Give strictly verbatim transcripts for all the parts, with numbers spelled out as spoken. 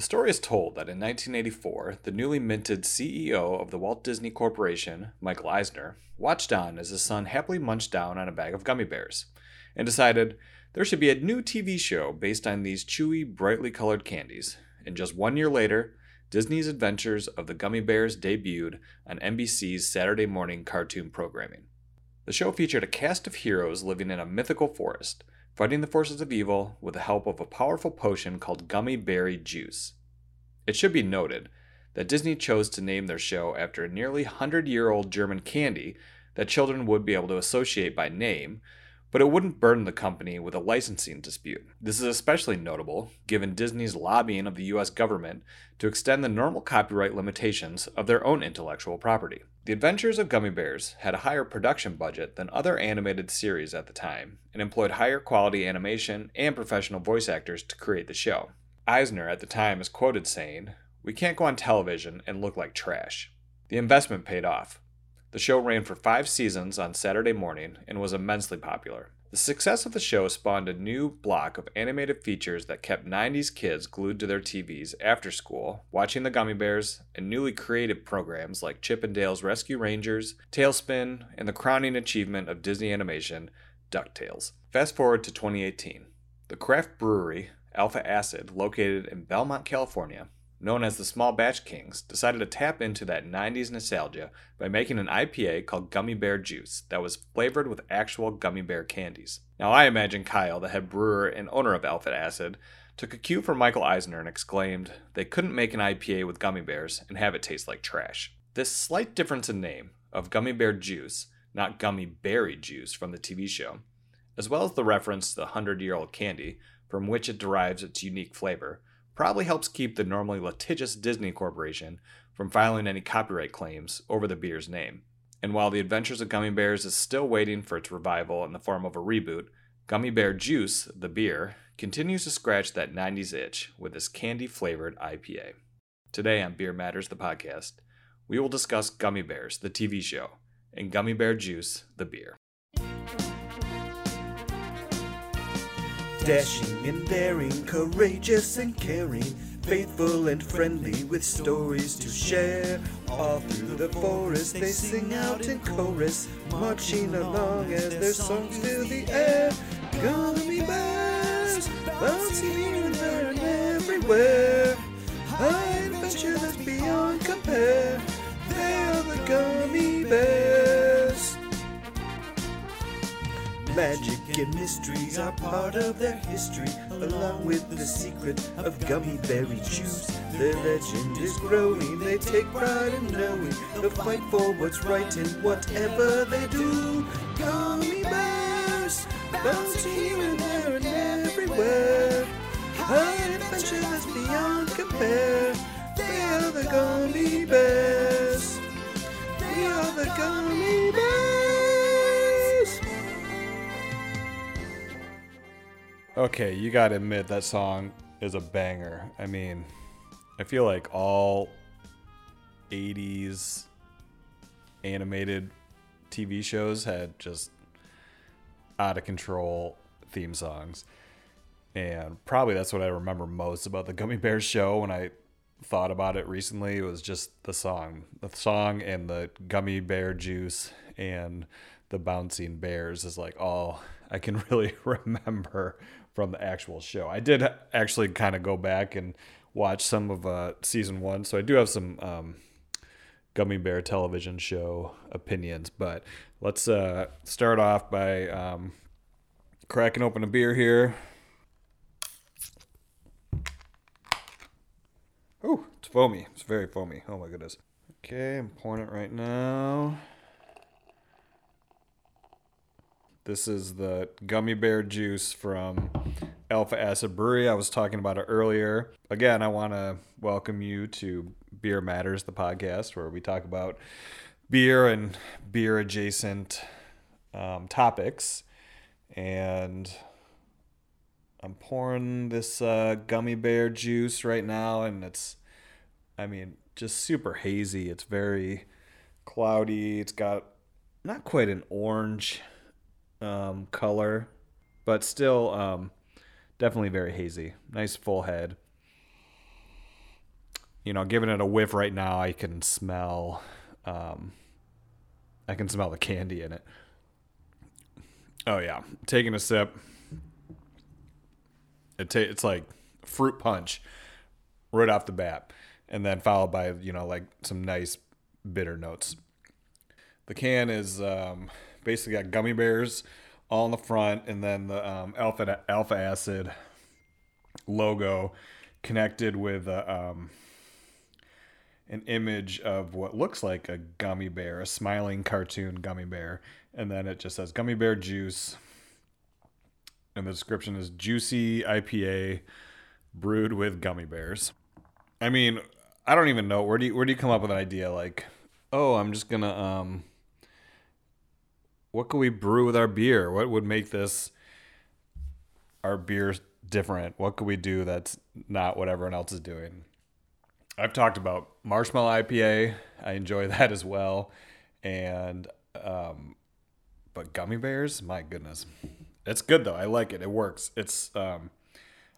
The story is told that in nineteen eighty-four, the newly minted C E O of the Walt Disney Corporation, Michael Eisner, watched on as his son happily munched down on a bag of gummy bears and decided there should be a new T V show based on these chewy, brightly colored candies. And just one year later, Disney's Adventures of the Gummi Bears debuted on N B C's Saturday morning cartoon programming. The show featured a cast of heroes living in a mythical forest, fighting the forces of evil with the help of a powerful potion called Gummy Bear Juice. It should be noted that Disney chose to name their show after a nearly one hundred year old German candy that children would be able to associate by name, but it wouldn't burden the company with a licensing dispute. This is especially notable given Disney's lobbying of the U S government to extend the normal copyright limitations of their own intellectual property. The Adventures of Gummy Bears had a higher production budget than other animated series at the time and employed higher quality animation and professional voice actors to create the show. Eisner at the time is quoted saying, "We can't go on television and look like trash." The investment paid off. The show ran for five seasons on Saturday morning and was immensely popular. The success of the show spawned a new block of animated features that kept nineties kids glued to their T Vs after school, watching the Gummy Bears, and newly created programs like Chip and Dale's Rescue Rangers, Tailspin, and the crowning achievement of Disney animation, DuckTales. Fast forward to twenty eighteen. The craft brewery, Alpha Acid, located in Belmont, California, known as the Small Batch Kings, decided to tap into that nineties nostalgia by making an I P A called Gummy Bear Juice that was flavored with actual gummy bear candies. Now I imagine Kyle, the head brewer and owner of Alpha Acid, took a cue from Michael Eisner and exclaimed, they couldn't make an I P A with gummy bears and have it taste like trash. This slight difference in name of Gummy Bear Juice, not Gummy Berry Juice from the T V show, as well as the reference to the one hundred year old candy from which it derives its unique flavor, probably helps keep the normally litigious Disney Corporation from filing any copyright claims over the beer's name. And while The Adventures of Gummy Bears is still waiting for its revival in the form of a reboot, Gummy Bear Juice, the beer, continues to scratch that nineties itch with this candy-flavored I P A. Today on Beer Matters, the podcast, we will discuss Gummy Bears, the T V show, and Gummy Bear Juice, the beer. Dashing and daring, courageous and caring, faithful and friendly with stories to share. All through the forest they sing out in chorus, marching along as their songs fill the air. Gummy bears, bouncing here and there and everywhere, an adventure that's beyond compare. They are the gummy bears. Magic and mysteries are part of their history, along with the secret of gummy berry juice. Their legend is growing, they take pride in knowing the fight for what's right in whatever they do. Gummy bears, bouncing here and there and everywhere, an adventure that's beyond compare. They are the gummy bears. They are the gummy bears. Okay, you gotta admit that song is a banger. I mean, I feel like all eighties animated T V shows had just out of control theme songs. And probably that's what I remember most about the Gummy Bears show when I thought about it recently. It was just the song. The song and the Gummy Bear Juice and the Bouncing Bears is like all I can really remember from the actual show. I did actually kind of go back and watch some of uh, season one, so I do have some um, Gummy Bear television show opinions. But let's uh, start off by um, cracking open a beer here. Oh, it's foamy. It's very foamy. Oh my goodness. Okay, I'm pouring it right now. This is the Gummy Bear Juice from Alpha Acid Brewery. I was talking about it earlier. Again, I want to welcome you to Beer Matters, the podcast, where we talk about beer and beer-adjacent um, topics. And I'm pouring this uh, Gummy Bear Juice right now, and it's, I mean, just super hazy. It's very cloudy. It's got not quite an orange Um, color, but still um, definitely very hazy. Nice full head. you know, giving it a whiff right now, I can smell, um, I can smell the candy in it. Oh yeah, taking a sip. It ta- it's like fruit punch right off the bat, and then followed by, you know, like some nice bitter notes. The can is um, basically got gummy bears all in the front, and then the um, Alpha Alpha Acid logo connected with uh, um, an image of what looks like a gummy bear, a smiling cartoon gummy bear. And then it just says Gummy Bear Juice. And the description is juicy I P A brewed with gummy bears. I mean, I don't even know. Where do you, where do you come up with an idea like, oh, I'm just going to, um, what can we brew with our beer? What would make this, our beer different? What could we do that's not what everyone else is doing? I've talked about marshmallow I P A. I enjoy that as well. And, um, but gummy bears, my goodness. It's good though. I like it. It works. It's, um,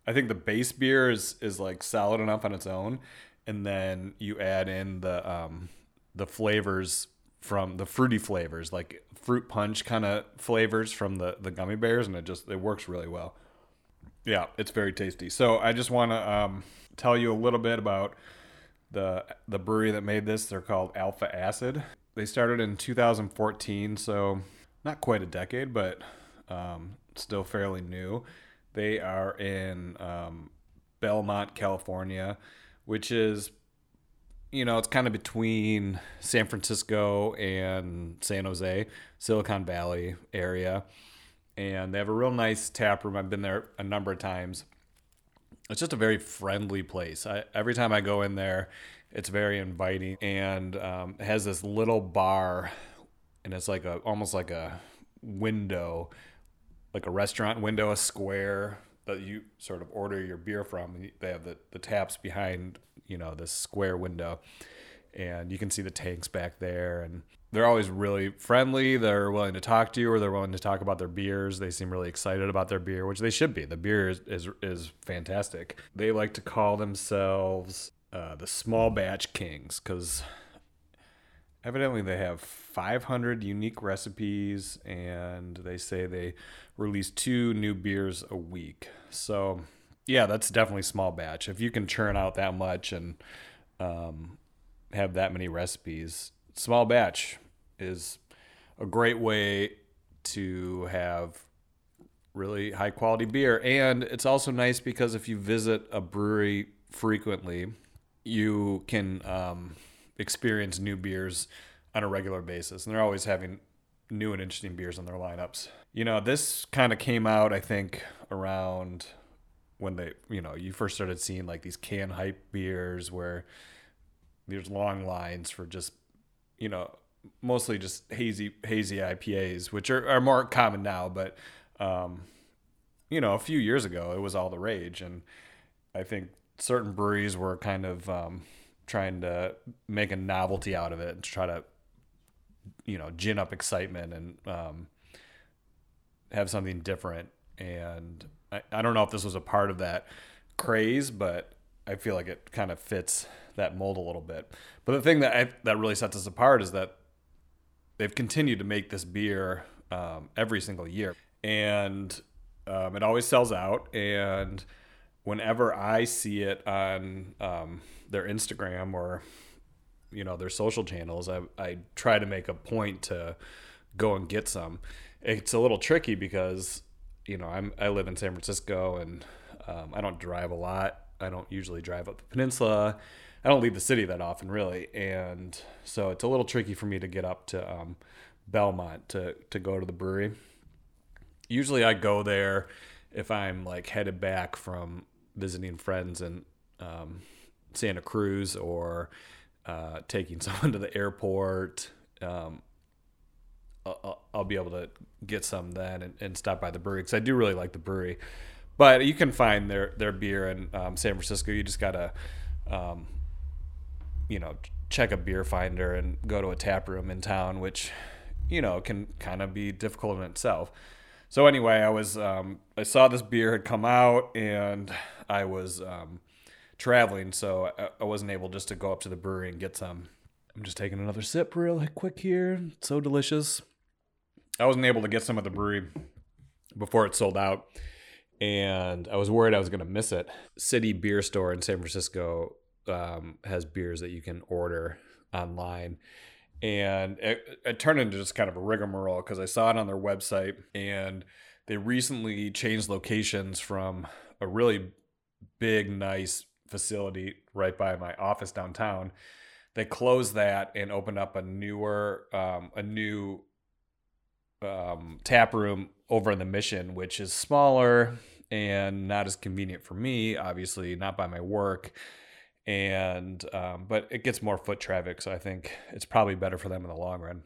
I think the base beer is, is like solid enough on its own. And then you add in the, um, the flavors from the fruity flavors, like fruit punch kind of flavors from the, the gummy bears. And it just, it works really well. Yeah, it's very tasty. So I just want to um, tell you a little bit about the the brewery that made this. They're called Alpha Acid. They started in two thousand fourteen, so not quite a decade, but um, still fairly new. They are in um, Belmont, California, which is, you know, it's kind of between San Francisco and San Jose, Silicon Valley area. And they have a real nice tap room. I've been there a number of times. It's just a very friendly place. I, every time I go in there, it's very inviting. And um, it has this little bar, and it's like a almost like a window, like a restaurant window, a square that you sort of order your beer from. They have the, the taps behind, you know, this square window. And you can see the tanks back there, and they're always really friendly. They're willing to talk to you, or they're willing to talk about their beers. They seem really excited about their beer, which they should be. The beer is is, is fantastic. They like to call themselves uh, the Small Batch Kings, because evidently they have five hundred unique recipes, and they say they release two new beers a week. So, yeah, that's definitely small batch. If you can churn out that much and um, have that many recipes, small batch is a great way to have really high quality beer. And it's also nice because if you visit a brewery frequently, you can um, experience new beers on a regular basis. And they're always having new and interesting beers on their lineups. You know, this kind of came out, I think, around when they, you know, you first started seeing like these can hype beers where there's long lines for just, you know, mostly just hazy hazy I P As, which are, are more common now. But, um, you know, a few years ago, it was all the rage. And I think certain breweries were kind of um, trying to make a novelty out of it and try to, you know, gin up excitement and um, have something different. And I, I don't know if this was a part of that craze, but I feel like it kind of fits that mold a little bit. But the thing that I, that really sets us apart is that they've continued to make this beer um, every single year. And um, it always sells out. And whenever I see it on um, their Instagram or, you know, their social channels, I, I try to make a point to go and get some. It's a little tricky because, you know, I'm, I live in San Francisco, and um, I don't drive a lot. I don't usually drive up the peninsula. I don't leave the city that often, really. And so it's a little tricky for me to get up to um, Belmont to, to go to the brewery. Usually I go there if I'm like headed back from visiting friends in um, Santa Cruz, or uh, taking someone to the airport. Um, I'll, I'll be able to get some then and, and stop by the brewery, because I do really like the brewery. But you can find their, their beer in um, San Francisco. You just got to, um, you know, check a beer finder and go to a tap room in town, which, you know, can kind of be difficult in itself. So anyway, I was um, I saw this beer had come out, and I was um, traveling, so I, I wasn't able just to go up to the brewery and get some. I'm just taking another sip real quick here. It's so delicious. I wasn't able to get some at the brewery before it sold out, and I was worried I was going to miss it. City Beer Store in San Francisco um, has beers that you can order online. And it, it turned into just kind of a rigmarole because I saw it on their website, and they recently changed locations from a really big, nice facility right by my office downtown. They closed that and opened up a newer, um, a new um, tap room over in the Mission, which is smaller and not as convenient for me, obviously, not by my work. And um, but it gets more foot traffic, so I think it's probably better for them in the long run.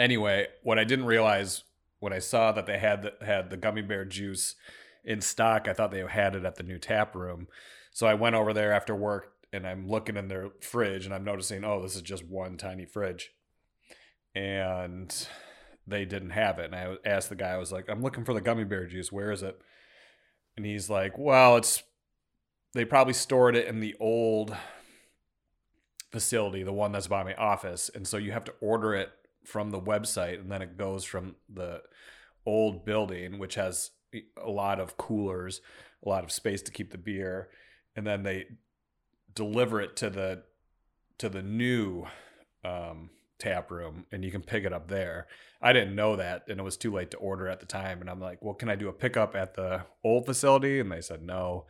Anyway, what I didn't realize when I saw that they had the, had the Gummy Bear Juice in stock, I thought they had it at the new tap room. So I went over there after work, and I'm looking in their fridge, and I'm noticing, oh, this is just one tiny fridge, and they didn't have it. And I asked the guy, I was like, I'm looking for the Gummy Bear Juice. Where is it? And he's like, well, it's they probably stored it in the old facility, the one that's by my office. And so you have to order it from the website, and then it goes from the old building, which has a lot of coolers, a lot of space to keep the beer. And then they deliver it to the to the new um, tap room, and you can pick it up there. I didn't know that, and it was too late to order at the time. And I'm like, well, can I do a pickup at the old facility? And they said no.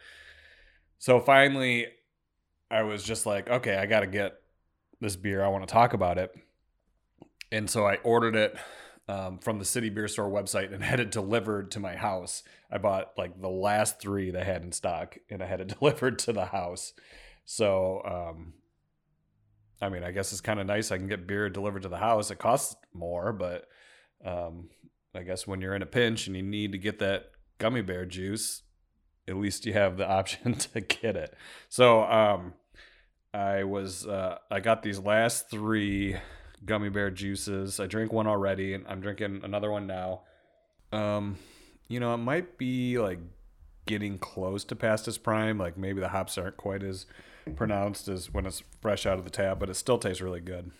So finally, I was just like, okay, I got to get this beer. I want to talk about it. And so I ordered it um, from the City Beer Store website and had it delivered to my house. I bought like the last three they had in stock, and I had it delivered to the house. So, um, I mean, I guess it's kind of nice. I can get beer delivered to the house. It costs more, but um, I guess when you're in a pinch and you need to get that Gummy Bear Juice, at least you have the option to get it. So um, I was uh, I got these last three Gummy Bear Juices. I drank one already, and I'm drinking another one now. Um, you know, it might be like getting close to past its prime. Like maybe the hops aren't quite as pronounced as when it's fresh out of the tap, but it still tastes really good.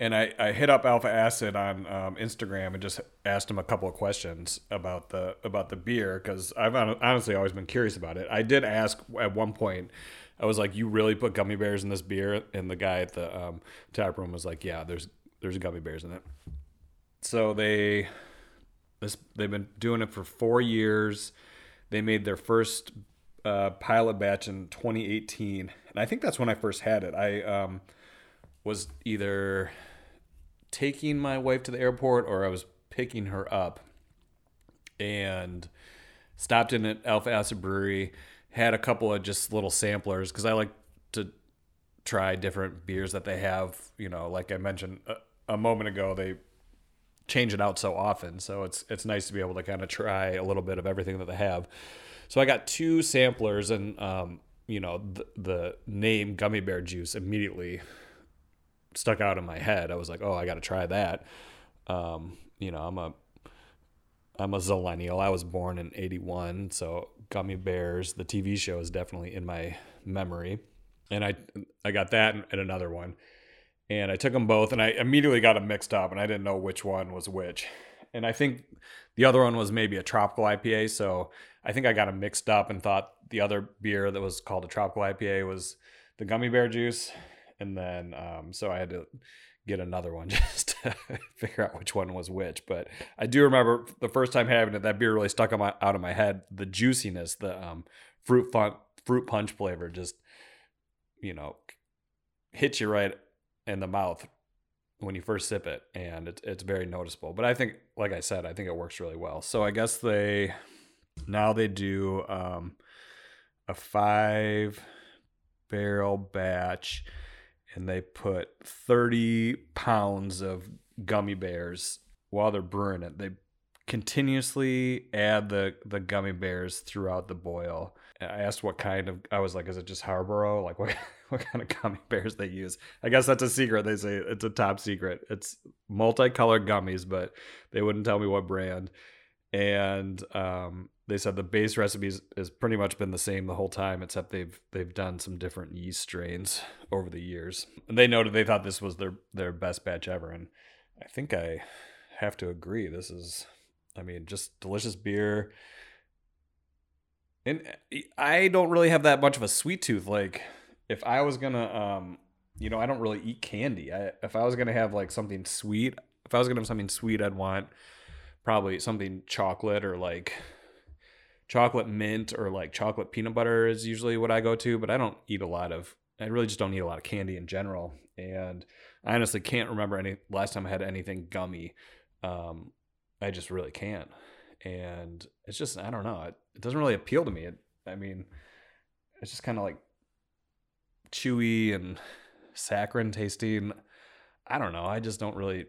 And I, I hit up Alpha Acid on um, Instagram and just asked him a couple of questions about the about the beer, because I've honestly always been curious about it. I did ask at one point, I was like, you really put gummy bears in this beer? And the guy at the um, tap room was like, yeah, there's there's gummy bears in it. So they, this, they've been doing it for four years. They made their first uh, pilot batch in twenty eighteen. And I think that's when I first had it. I um, was either taking my wife to the airport, or I was picking her up, and stopped in at Alpha Acid Brewery, had a couple of just little samplers, because I like to try different beers that they have. You know, like I mentioned a, a moment ago, they change it out so often, so it's it's nice to be able to kind of try a little bit of everything that they have. So I got two samplers, and um, you know, the, the name Gummy Bear Juice immediately stuck out in my head. I was like, oh, I got to try that. Um, you know, I'm a, I'm a Zillennial. I was born in eighty-one. So Gummy Bears, the T V show, is definitely in my memory. And I, I got that and another one, and I took them both, and I immediately got them mixed up, and I didn't know which one was which. And I think the other one was maybe a tropical I P A. So I think I got them mixed up and thought the other beer that was called a tropical I P A was the Gummy Bear Juice. And then, um, so I had to get another one just to figure out which one was which. But I do remember the first time having it, that beer really stuck on my, out of my head. The juiciness, the um, fruit fun, fruit punch flavor just, you know, hits you right in the mouth when you first sip it. And it, it's very noticeable. But I think, like I said, I think it works really well. So I guess they, now they do um, a five barrel batch. And they put thirty pounds of gummy bears while they're brewing it. They continuously add the, the gummy bears throughout the boil. And I asked what kind of, I was like, is it just Haribo? Like what, what kind of gummy bears they use? I guess that's a secret. They say it's a top secret. It's multicolored gummies, but they wouldn't tell me what brand. And um, they said the base recipe has pretty much been the same the whole time, except they've they've done some different yeast strains over the years. And they noted they thought this was their, their best batch ever. And I think I have to agree. This is, I mean, just delicious beer. And I don't really have that much of a sweet tooth. Like, if I was going to, um, you know, I don't really eat candy. I, if I was going to have, like, something sweet, if I was going to have something sweet, I'd want probably something chocolate or, like, chocolate mint or like chocolate peanut butter is usually what I go to, but I don't eat a lot of, I really just don't eat a lot of candy in general. And I honestly can't remember any last time I had anything gummy. Um, I just really can't. And it's just, I don't know. It, it doesn't really appeal to me. It, I mean, it's just kind of like chewy and saccharine tasting. I don't know. I just don't really,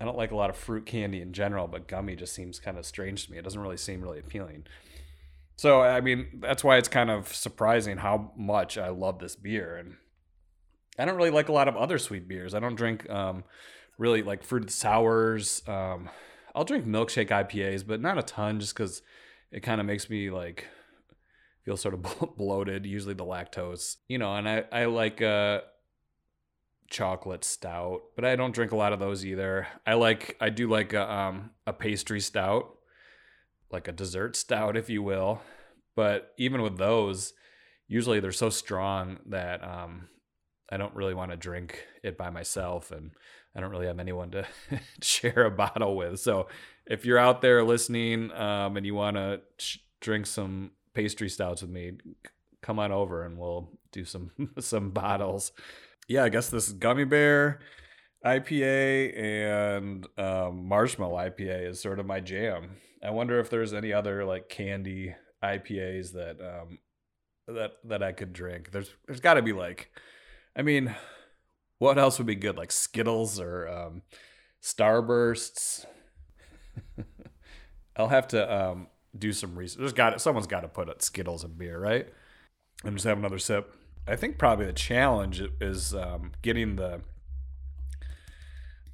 I don't like a lot of fruit candy in general, but gummy just seems kind of strange to me. It doesn't really seem really appealing. So, I mean, that's why it's kind of surprising how much I love this beer. And I don't really like a lot of other sweet beers. I don't drink um, really like fruited sours. Um, I'll drink milkshake I P As, but not a ton just because it kind of makes me like feel sort of bloated, usually the lactose, you know, and I, I like... Uh, chocolate stout, but I don't drink a lot of those either. I like, I do like a, um, a pastry stout, like a dessert stout, if you will. But even with those, usually they're so strong that um, I don't really want to drink it by myself, and I don't really have anyone to share a bottle with. So if you're out there listening um, and you want to sh- drink some pastry stouts with me, c- come on over and we'll do some some bottles. Yeah, I guess this Gummy Bear I P A and um, Marshmallow I P A is sort of my jam. I wonder if there's any other like candy I P As that um, that that I could drink. There's there's got to be like, I mean, what else would be good? Like Skittles or um, Starbursts. I'll have to um, do some research. There's got someone's got to put Skittles in beer, right? And just have another sip. I think probably the challenge is um, getting the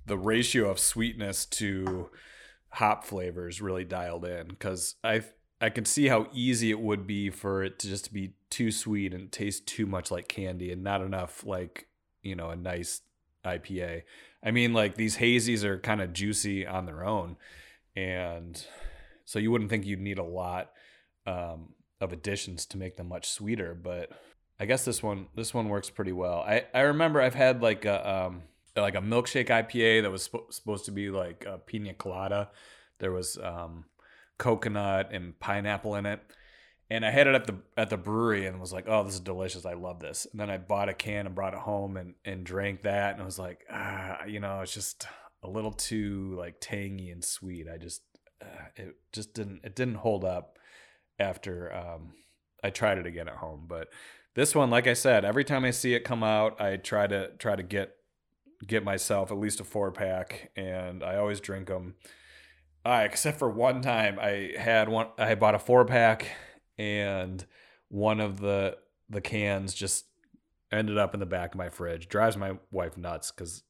the ratio of sweetness to hop flavors really dialed in, because I I can see how easy it would be for it to just be too sweet and taste too much like candy and not enough like, you know, a nice I P A. I mean, like these hazies are kind of juicy on their own, and so you wouldn't think you'd need a lot um, of additions to make them much sweeter, but I guess this one this one works pretty well. I, I remember I've had like a um, like a milkshake I P A that was sp- supposed to be like a pina colada. There was um, coconut and pineapple in it, and I had it at the at the brewery and was like, "Oh, this is delicious! I love this." And then I bought a can and brought it home and, and drank that, and I was like, "Ah, you know, it's just a little too like tangy and sweet." I just uh, it just didn't it didn't hold up after um, I tried it again at home, but. This one, like I said, every time I see it come out, I try to try to get get myself at least a four pack, and I always drink them. Uh, except for one time, I had one. I bought a four pack, and one of the the cans just ended up in the back of my fridge. Drives my wife nuts because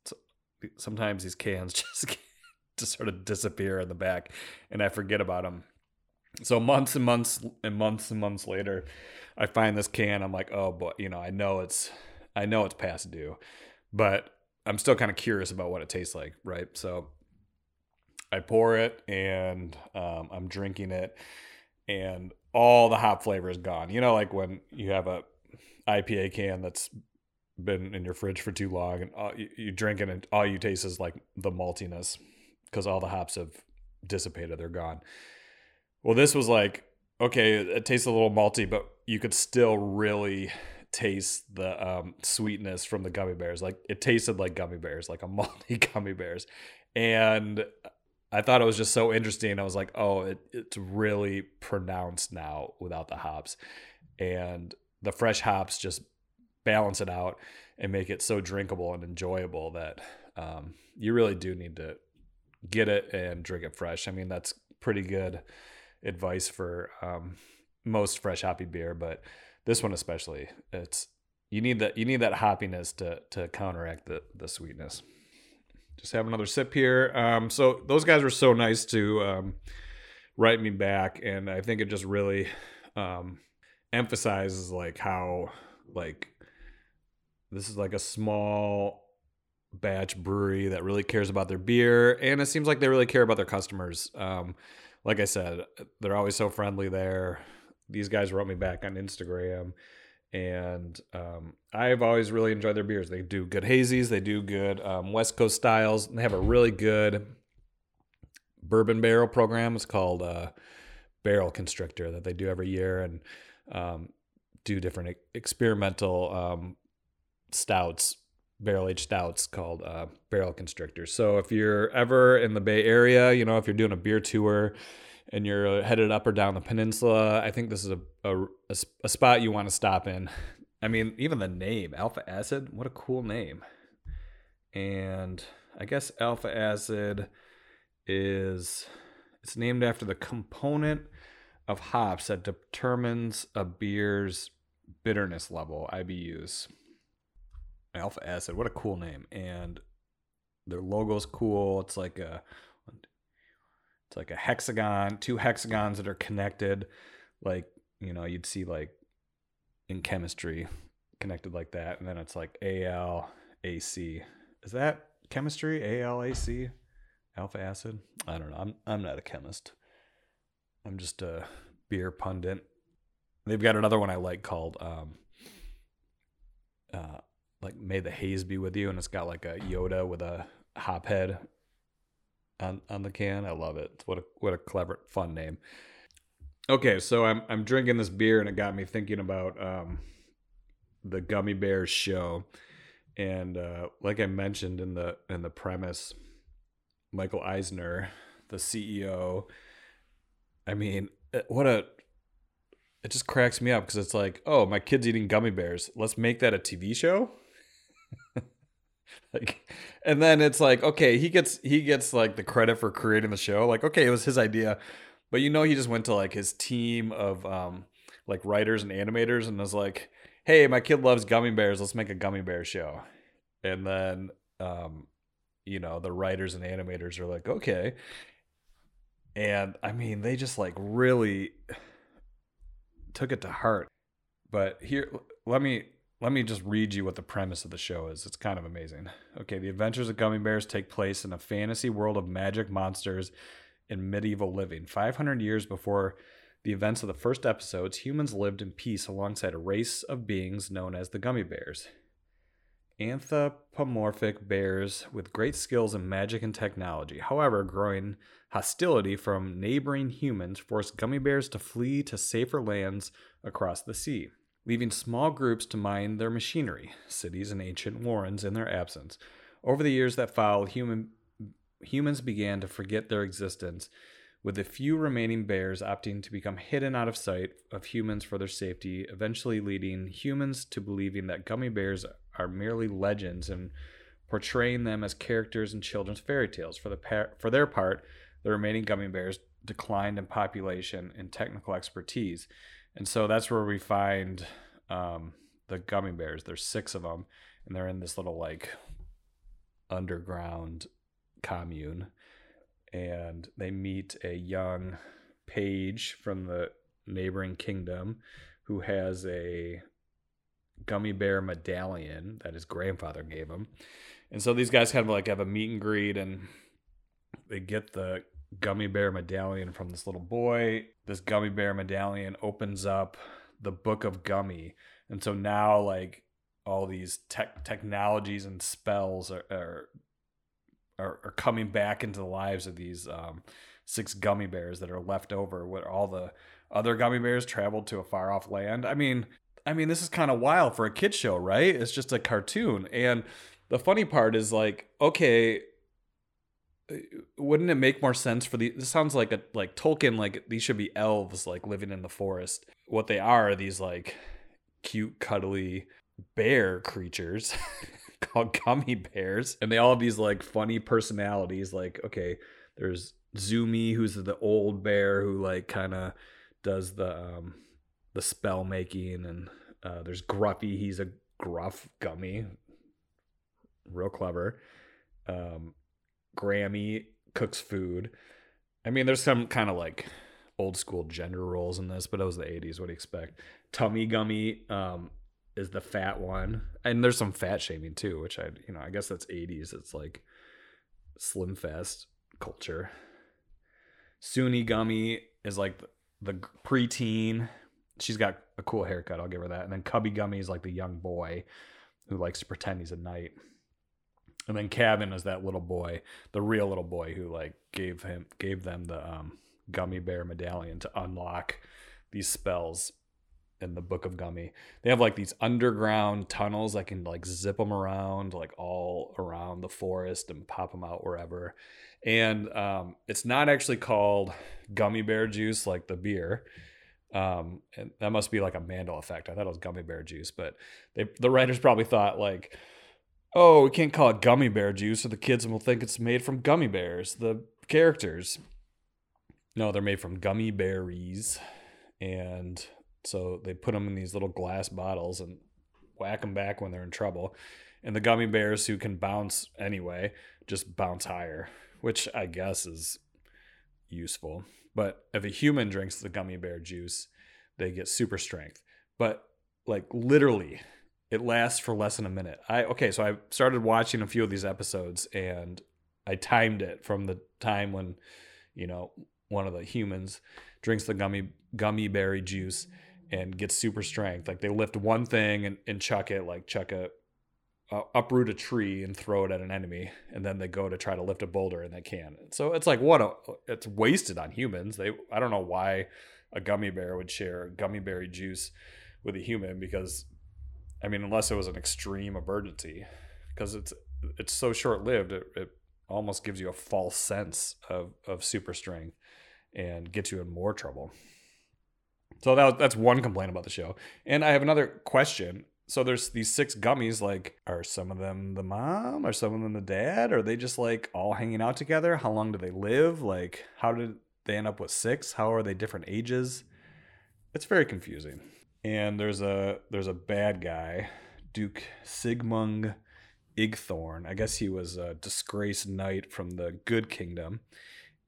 sometimes these cans just just sort of disappear in the back, and I forget about them. So months and months and months and months later, I find this can. I'm like, oh boy, you know, I know it's, I know it's past due, but I'm still kind of curious about what it tastes like, right? So I pour it and um, I'm drinking it, and all the hop flavor is gone. You know, like when you have a I P A can that's been in your fridge for too long, and all, you, you drink it, and all you taste is like the maltiness because all the hops have dissipated; they're gone. Well, this was like, okay, it tastes a little malty, but you could still really taste the um, sweetness from the gummy bears. Like it tasted like gummy bears, like a malty gummy bears. And I thought it was just so interesting. I was like, oh, it, it's really pronounced now without the hops. And the fresh hops just balance it out and make it so drinkable and enjoyable that um, you really do need to get it and drink it fresh. I mean, that's pretty good advice for um, most fresh hoppy beer, but this one especially, it's you need that you need that hoppiness to to counteract the the sweetness. Just have another sip here. Um, so those guys were so nice to um, write me back. And I think it just really um, emphasizes like how like this is like a small batch brewery that really cares about their beer, and it seems like they really care about their customers. Um, like I said, they're always so friendly there. These guys wrote me back on Instagram, and um, I've always really enjoyed their beers. They do good hazies, they do good um, West Coast styles, and they have a really good bourbon barrel program. It's called uh, Barrel Constrictor that they do every year, and um, do different experimental um, stouts, barrel-aged stouts called uh, Barrel Constrictor. So if you're ever in the Bay Area, you know, if you're doing a beer tour and you're headed up or down the peninsula, I think this is a a, a spot you want to stop in. I mean, even the name, Alpha Acid, what a cool name. And I guess Alpha Acid is, it's named after the component of hops that determines a beer's bitterness level, I B Us. Alpha Acid, what a cool name. And their logo's cool. It's like a it's like a hexagon, two hexagons that are connected. Like, you know, you'd see like in chemistry connected like that. And then it's like A L A C. Is that chemistry? A L A C? Alpha Acid? I don't know. I'm I'm not a chemist. I'm just a beer pundit. They've got another one I like called um uh like May the Haze Be With You, and it's got like a Yoda with a hop head on on the can. I love it. What a what a clever, fun name. Okay, so I'm I'm drinking this beer, and it got me thinking about um, the Gummy Bears show. And uh, like I mentioned in the in the premise, Michael Eisner, the C E O. I mean, what a it just cracks me up, because it's like, oh, my kid's eating gummy bears. Let's make that a T V show. Like, and then it's like, okay, he gets he gets like the credit for creating the show. Like, okay, it was his idea, but you know, he just went to like his team of um like writers and animators and was like, hey, my kid loves gummy bears, let's make a gummy bear show. And then um you know, the writers and animators are like, okay. And I mean, they just like really took it to heart. But here, let me Let me just read you what the premise of the show is. It's kind of amazing. Okay, the adventures of Gummy Bears take place in a fantasy world of magic, monsters, and medieval living. five hundred years before the events of the first episodes, humans lived in peace alongside a race of beings known as the Gummy Bears. Anthropomorphic bears with great skills in magic and technology. However, growing hostility from neighboring humans forced Gummy Bears to flee to safer lands across the sea, leaving small groups to mind their machinery, cities, and ancient warrens in their absence. Over the years that followed, human, humans began to forget their existence, with the few remaining bears opting to become hidden out of sight of humans for their safety, eventually leading humans to believing that gummy bears are merely legends and portraying them as characters in children's fairy tales. For the par- for their part, the remaining gummy bears declined in population and technical expertise. And so that's where we find um, the gummy bears. There's six of them, and they're in this little like underground commune. And they meet a young page from the neighboring kingdom who has a gummy bear medallion that his grandfather gave him. And so these guys kind of like have a meet and greet, and they get the gummy bear medallion from this little boy. This gummy bear medallion opens up the book of gummy, and so now like all these tech technologies and spells are are, are, are coming back into the lives of these um, six gummy bears that are left over, where all the other gummy bears traveled to a far off land. I mean, I mean this is kind of wild for a kid show, right? It's just a cartoon, and the funny part is like, okay, wouldn't it make more sense for the this sounds like a like Tolkien, like these should be elves like living in the forest. What they are are these like cute cuddly bear creatures called gummy bears, and they all have these like funny personalities. Like, okay, there's Zoomy, who's the old bear who like kind of does the um the spell making, and uh there's Gruffy, he's a gruff gummy, real clever. um Grammy cooks food, I mean, there's some kind of like old school gender roles in this, but it was the eighties. What do you expect? Tummy gummy um, is the fat one. And there's some fat shaming too, which I, you know, I guess that's eighties. It's like Slim Fast culture. Suni gummy is like the preteen. She's got a cool haircut. I'll give her that. And then Cubby Gummy is like the young boy who likes to pretend he's a knight. And then Cabin is that little boy, the real little boy who like gave him, gave them the um, Gummy Bear medallion to unlock these spells in the Book of Gummy. They have like these underground tunnels that can like zip them around, like all around the forest and pop them out wherever. And um, it's not actually called Gummy Bear Juice like the beer. Um, and that must be like a Mandel effect. I thought it was Gummy Bear Juice, but they, the writers probably thought like, oh, we can't call it Gummy Bear Juice, so the kids will think it's made from gummy bears, the characters. No, they're made from gummy berries. And so they put them in these little glass bottles and whack them back when they're in trouble. And the gummy bears, who can bounce anyway, just bounce higher, which I guess is useful. But if a human drinks the gummy bear juice, they get super strength. But like literally, it lasts for less than a minute. I okay, so I started watching a few of these episodes, and I timed it from the time when, you know, one of the humans drinks the gummy gummy berry juice and gets super strength. Like they lift one thing and, and chuck it, like chuck a uh, uproot a tree and throw it at an enemy, and then they go to try to lift a boulder and they can. So it's like what a it's wasted on humans. They I don't know why a gummy bear would share gummy berry juice with a human, because I mean, unless it was an extreme emergency, because it's it's so short-lived, it, it almost gives you a false sense of, of super strength and gets you in more trouble. So that was, that's one complaint about the show. And I have another question. So there's these six gummies. Like, are some of them the mom? Are some of them the dad? Are they just like all hanging out together? How long do they live? Like, how did they end up with six? How are they different ages? It's very confusing. And there's a there's a bad guy, Duke Sigmund Igthorn. I guess he was a disgraced knight from the Good Kingdom,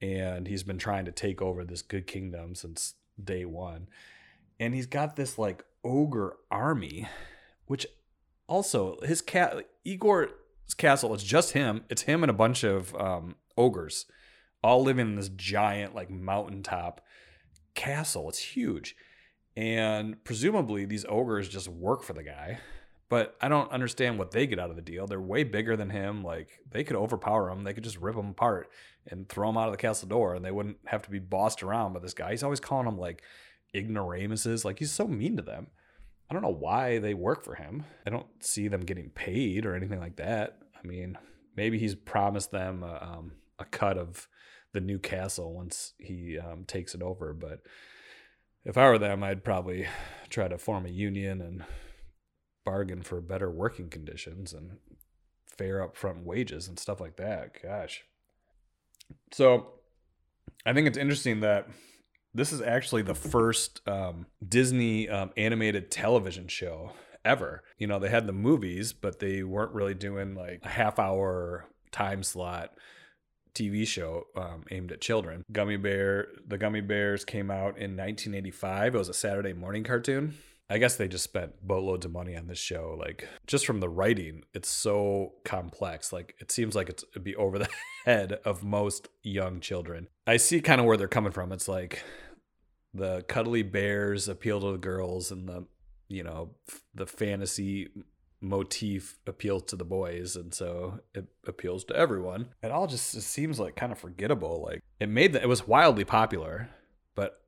and he's been trying to take over this Good Kingdom since day one. And he's got this like ogre army, which also his cat Igor's castle. It's just him. It's him and a bunch of um, ogres, all living in this giant like mountaintop castle. It's huge. And presumably these ogres just work for the guy, but I don't understand what they get out of the deal. They're way bigger than him. Like they could overpower him. They could just rip him apart and throw him out of the castle door, and they wouldn't have to be bossed around by this guy. He's always calling them like ignoramuses. Like he's so mean to them. I don't know why they work for him. I don't see them getting paid or anything like that. I mean, maybe he's promised them a, um, a cut of the new castle once he um, takes it over, but if I were them, I'd probably try to form a union and bargain for better working conditions and fair upfront wages and stuff like that. Gosh. So I think it's interesting that this is actually the first um, Disney um, animated television show ever. You know, they had the movies, but they weren't really doing like a half hour time slot T V show um, aimed at children. Gummy Bear, the Gummy Bears came out in nineteen eighty-five. It was a Saturday morning cartoon. I guess they just spent boatloads of money on this show. Like just from the writing, it's so complex. Like it seems like it's, it'd be over the head of most young children. I see kind of where they're coming from. It's like the cuddly bears appeal to the girls, and the, you know, the fantasy motif appeals to the boys, and so it appeals to everyone. It all just it seems like kind of forgettable. Like it made the, it was wildly popular, but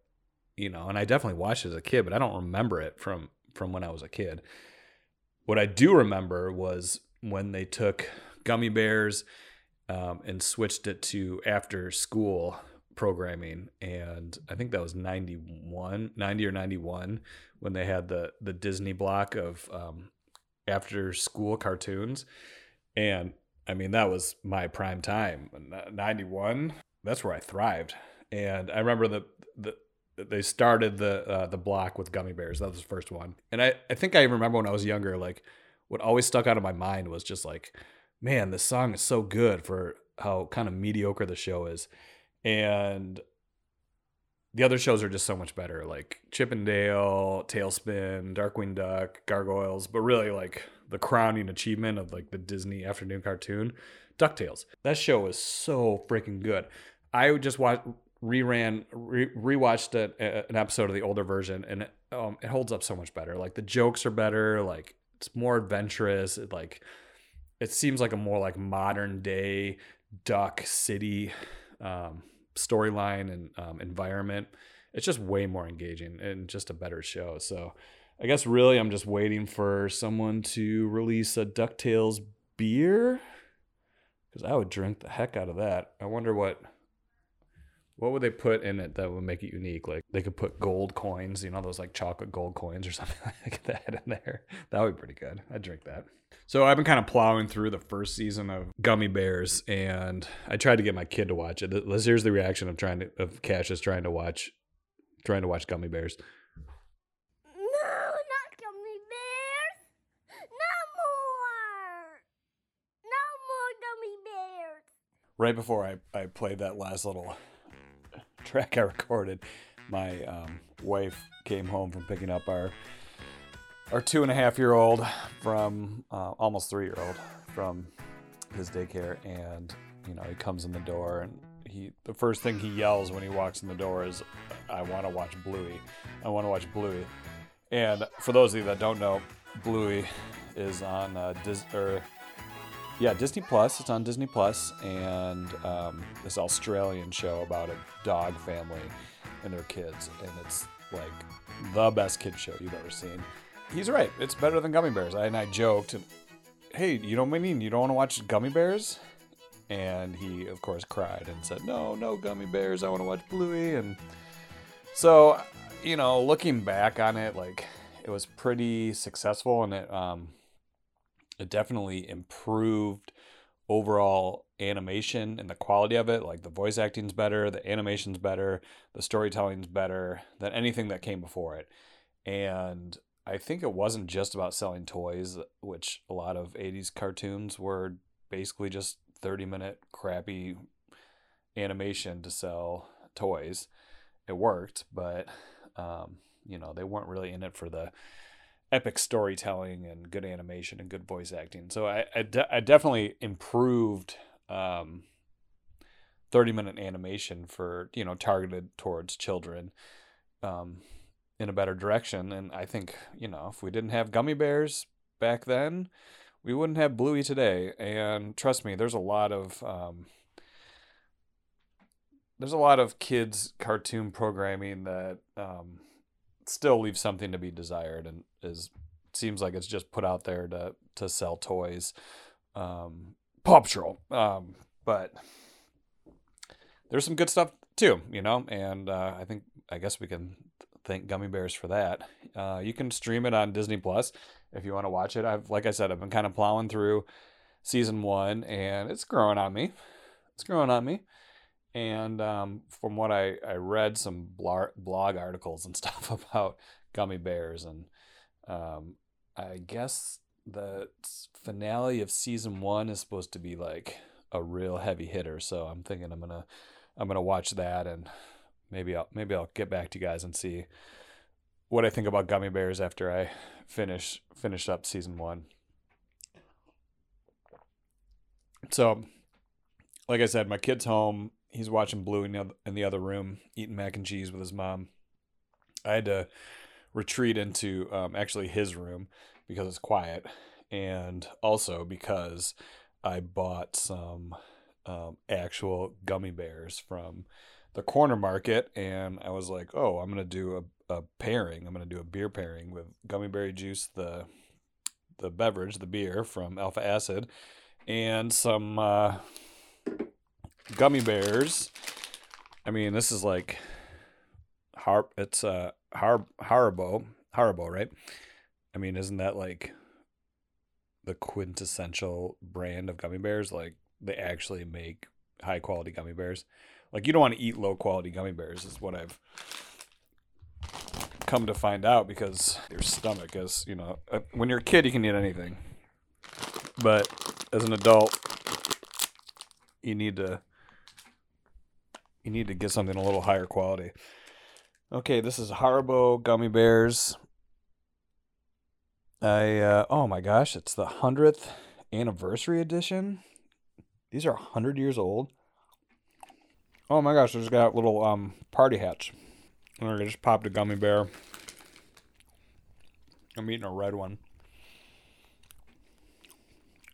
you know, and I definitely watched it as a kid, but I don't remember it from from when I was a kid. What I do remember was when they took Gummy Bears um, and switched it to after school programming, and I think that was ninety-one, ninety or ninety-one when they had the the Disney block of um after school cartoons. And I mean, that was my prime time. Ninety-one, that's where I thrived. And I remember the the they started the uh, the block with Gummy Bears. That was the first one. And I I think I remember when I was younger, like what always stuck out of my mind was just like, man, this song is so good for how kind of mediocre the show is. And the other shows are just so much better, like Chip and Dale, Tailspin, Darkwing Duck, Gargoyles, but really like the crowning achievement of like the Disney afternoon cartoon, DuckTales. That show is so freaking good. I just watched, reran, re- rewatched a, a, an episode of the older version, and it, um, it holds up so much better. Like the jokes are better, like it's more adventurous. It, like it seems like a more like modern day Duck City um storyline and um, environment. It's just way more engaging and just a better show. So I guess really I'm just waiting for someone to release a DuckTales beer, because I would drink the heck out of that. I wonder what what would they put in it that would make it unique. Like they could put gold coins, you know, those like chocolate gold coins or something like that in there. That would be pretty good. I'd drink that. So I've been kind of plowing through the first season of Gummy Bears, and I tried to get my kid to watch it. Here's the reaction of trying to of Cassius trying to watch trying to watch Gummy Bears. No, not Gummy Bears. No more. No more Gummy Bears. Right before I, I played that last little track I recorded, my um, wife came home from picking up our Our two and a half year old from uh, almost three year old from his daycare, and you know he comes in the door, and he the first thing he yells when he walks in the door is, "I want to watch Bluey! I want to watch Bluey!" And for those of you that don't know, Bluey is on uh, Dis or yeah Disney Plus. It's on Disney Plus, and um, this Australian show about a dog family and their kids, and it's like the best kid show you've ever seen. He's right. It's better than Gummy Bears. I, and I joked, "Hey, you know what I mean? You don't want to watch Gummy Bears?" And he, of course, cried and said, "No, no Gummy Bears. I want to watch Bluey." And so, you know, looking back on it, like it was pretty successful, and it um, it definitely improved overall animation and the quality of it. Like the voice acting's better, the animation's better, the storytelling's better than anything that came before it, and I think it wasn't just about selling toys, which a lot of eighties cartoons were basically just thirty minute crappy animation to sell toys. It worked, but, um, you know, they weren't really in it for the epic storytelling and good animation and good voice acting. So I, I, de- I definitely improved um, thirty minute animation for, you know, targeted towards children, um, in a better direction. And I think, you know, if we didn't have Gummy Bears back then, we wouldn't have Bluey today. And trust me, there's a lot of um, there's a lot of kids cartoon programming that um, still leaves something to be desired, and is seems like it's just put out there to to sell toys. Um, Paw Patrol, um, but there's some good stuff too, you know. And uh, I think I guess we can thank Gummy Bears for that. Uh, you can stream it on Disney Plus if you want to watch it. I've, like I said, I've been kind of plowing through season one, and it's growing on me. It's growing on me. And um, from what I, I read, some blog blog articles and stuff about Gummy Bears, and um, I guess the finale of season one is supposed to be like a real heavy hitter. So I'm thinking I'm gonna I'm gonna watch that, and Maybe I'll maybe I'll get back to you guys and see what I think about Gummy Bears after I finish finish up season one. So, like I said, my kid's home. He's watching Blue in the other room, eating mac and cheese with his mom. I had to retreat into um, actually his room because it's quiet, and also because I bought some um, actual Gummy Bears from the corner market, and I was like, oh, I'm gonna do a, a pairing. I'm gonna do a beer pairing with Gummy Bear Juice, the the beverage, the beer from Alpha Acid, and some uh, Gummy Bears. I mean, this is like har it's uh har Haribo Haribo, right? I mean, isn't that like the quintessential brand of Gummy Bears? Like they actually make high quality Gummy Bears. Like, you don't want to eat low-quality Gummy Bears is what I've come to find out, because your stomach is, you know, when you're a kid, you can eat anything. But as an adult, you need to You need to get something a little higher quality. Okay, this is Haribo Gummy Bears. I uh, oh my gosh, it's the hundredth anniversary edition. These are one hundred years old. Oh my gosh, I just got little um party hats. I just popped a gummy bear. I'm eating a red one.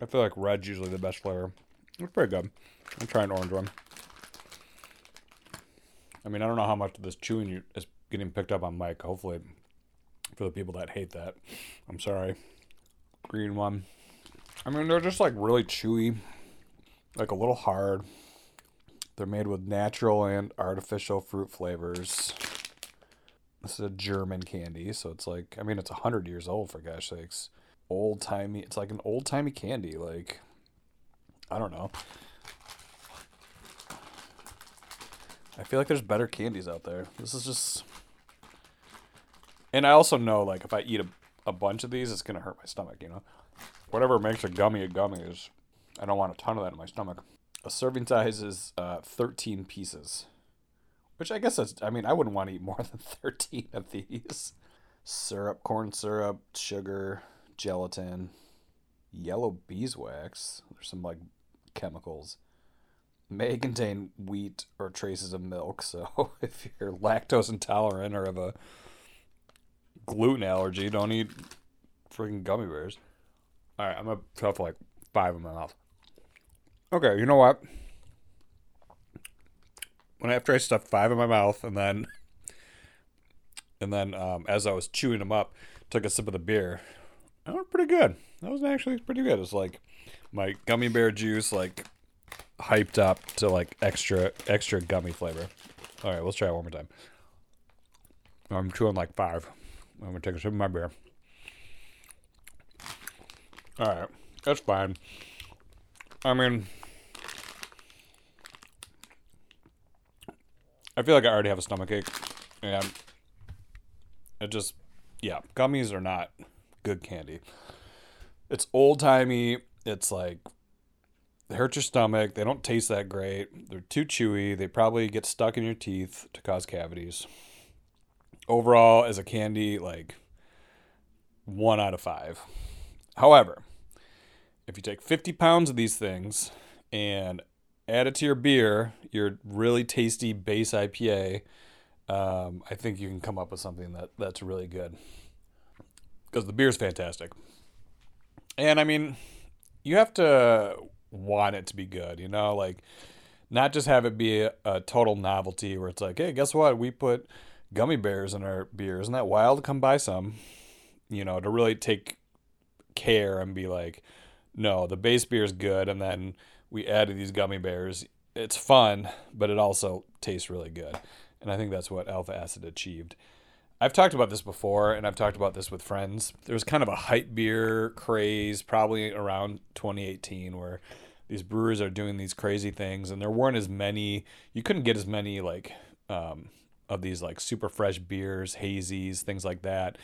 I feel like red's usually the best flavor. It's pretty good. I'll try an orange one. I mean, I don't know how much of this chewing is getting picked up on mic. Hopefully, for the people that hate that, I'm sorry. Green one. I mean, they're just like really chewy, like a little hard. They're made with natural and artificial fruit flavors. This is a German candy, so it's like, I mean, it's one hundred years old, for gosh sakes. Old-timey, it's like an old-timey candy, like, I don't know. I feel like there's better candies out there. This is just, and I also know, like, if I eat a, a bunch of these, it's going to hurt my stomach, you know? Whatever makes a gummy a gummy is, I don't want a ton of that in my stomach. A serving size is uh, thirteen pieces, which I guess is, I mean, I wouldn't want to eat more than thirteen of these. Syrup, corn syrup, sugar, gelatin, yellow beeswax. There's some like chemicals. May contain wheat or traces of milk. So if you're lactose intolerant or have a gluten allergy, don't eat freaking gummy bears. All right, I'm going to stuff like five in my mouth. Okay, you know what? When after I stuffed five in my mouth, and then, and then um, as I was chewing them up, took a sip of the beer. That was pretty good. That was actually pretty good. It was like my gummy bear juice, like hyped up to like extra extra gummy flavor. All right, let's try it one more time. I'm chewing like five. I'm gonna take a sip of my beer. All right, that's fine. I mean, I feel like I already have a stomachache, and it just, yeah, gummies are not good candy. It's old-timey, it's like, they hurt your stomach, they don't taste that great, they're too chewy, they probably get stuck in your teeth to cause cavities. Overall, as a candy, like, one out of five. However, if you take fifty pounds of these things and add it to your beer, your really tasty base I P A, um, I think you can come up with something that, that's really good. Because the beer's fantastic. And, I mean, you have to want it to be good, you know? Like, not just have it be a, a total novelty where it's like, hey, guess what? We put gummy bears in our beer. Isn't that wild? Come buy some. You know, to really take care and be like, no, the base beer is good, and then we added these gummy bears. It's fun, but it also tastes really good. And I think that's what Alpha Acid achieved. I've talked about this before, and I've talked about this with friends. There was kind of a hype beer craze probably around twenty eighteen where these brewers are doing these crazy things, and there weren't as many. You couldn't get as many like um, of these like super fresh beers, hazies, things like that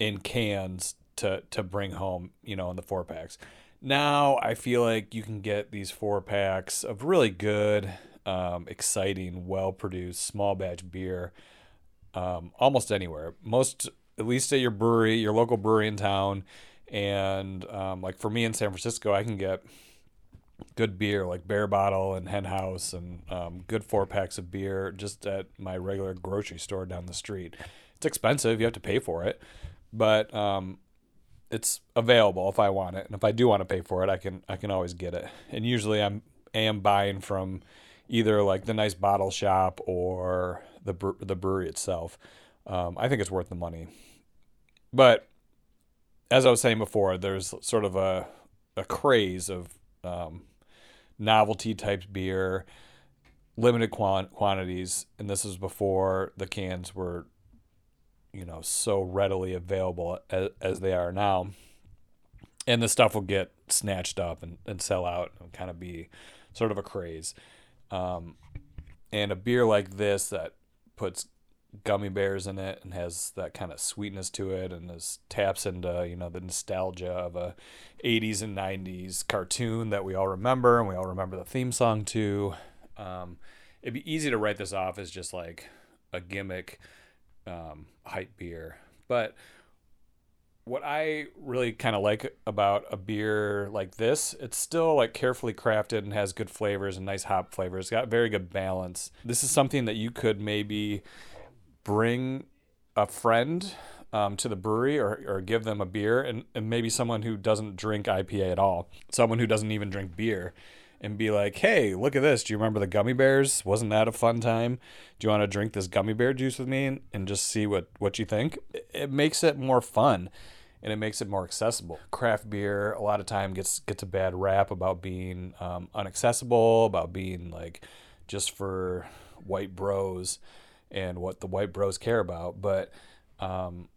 in cans to to bring home, you know, in the four packs. Now I feel like you can get these four packs of really good, um, exciting, well-produced, small batch beer um, almost anywhere. Most, at least at your brewery, your local brewery in town. And um, like for me in San Francisco, I can get good beer like Bear Bottle and Hen House and um, good four packs of beer just at my regular grocery store down the street. It's expensive. You have to pay for it. But um, it's available if I want it. And if I do want to pay for it, I can I can always get it. And usually I'm am buying from either like the nice bottle shop or the the brewery itself. Um, I think it's worth the money. But as I was saying before, there's sort of a, a craze of um, novelty type beer, limited quant- quantities. And this was before the cans were, you know, so readily available as, as they are now. And the stuff will get snatched up and, and sell out and kind of be sort of a craze. Um, and a beer like this that puts gummy bears in it and has that kind of sweetness to it and is, taps into, you know, the nostalgia of a eighties and nineties cartoon that we all remember and we all remember the theme song to. Um, it'd be easy to write this off as just like a gimmick um, hype beer. But what I really kind of like about a beer like this, it's still like carefully crafted and has good flavors and nice hop flavors. It's got very good balance. This is something that you could maybe bring a friend um, to the brewery, or, or give them a beer, and, and maybe someone who doesn't drink I P A at all, someone who doesn't even drink beer, and be like, hey, look at this. Do you remember the Gummy Bears? Wasn't that a fun time? Do you want to drink this Gummy Bear juice with me and, and just see what, what you think? It makes it more fun, and it makes it more accessible. Craft beer a lot of time gets gets a bad rap about being um, unaccessible, about being like just for white bros and what the white bros care about. But, um,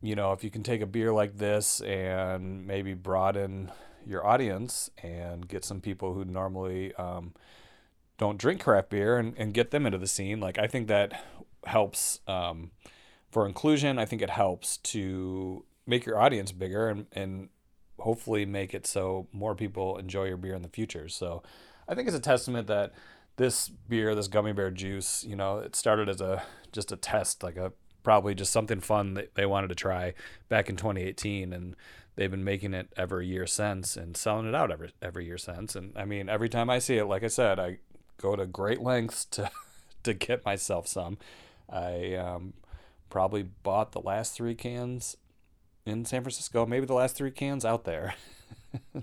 you know, if you can take a beer like this and maybe broaden your audience and get some people who normally um, don't drink craft beer and, and get them into the scene, like, I think that helps um, for inclusion. I think it helps to make your audience bigger and, and hopefully make it so more people enjoy your beer in the future. So I think it's a testament that this beer, this Gummy Bear juice, you know, it started as a just a test, like a probably just something fun that they wanted to try back in twenty eighteen, and they've been making it every year since and selling it out every every year since. And I mean, every time I see it, like I said, I go to great lengths to to get myself some. I um, probably bought the last three cans in San Francisco, maybe the last three cans out there,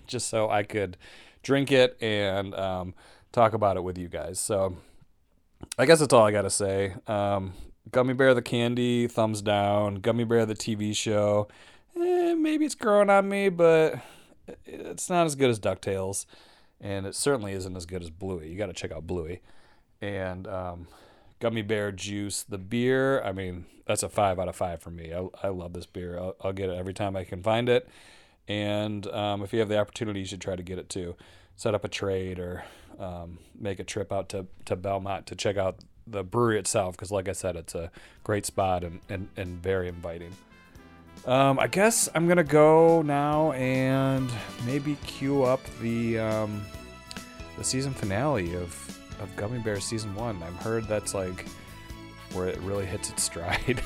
just so I could drink it and um, talk about it with you guys. So I guess that's all I got to say. Um, Gummy Bear the candy, thumbs down. Gummy Bear the T V show, eh, maybe it's growing on me, but it's not as good as DuckTales, and it certainly isn't as good as Bluey. You got to check out Bluey. And um, Gummy Bear Juice, the beer, I mean, that's a five out of five for me. I, I love this beer. I'll, I'll get it every time I can find it. And um, if you have the opportunity, you should try to get it too. Set up a trade, or um, make a trip out to, to Belmont to check out the brewery itself, because like I said, it's a great spot and, and, and very inviting. Um, I guess I'm going to go now and maybe queue up the um, the season finale of, of Gummy Bear Season one. I've heard that's like where it really hits its stride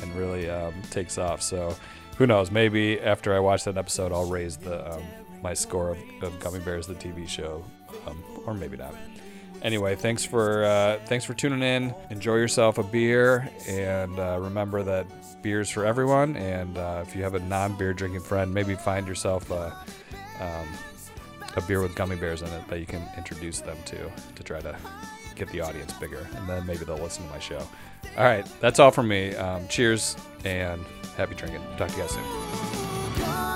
and really um, takes off. So who knows? Maybe after I watch that episode, I'll raise the um, my score of, of Gummy Bears, the T V show, um, or maybe not. Anyway, thanks for uh, thanks for tuning in. Enjoy yourself a beer, and uh, remember that beer's for everyone. And uh, if you have a non-beer drinking friend, maybe find yourself a um, a beer with gummy bears in it that you can introduce them to to try to get the audience bigger, and then maybe they'll listen to my show. All right, that's all from me. Um, cheers and happy drinking. Talk to you guys soon.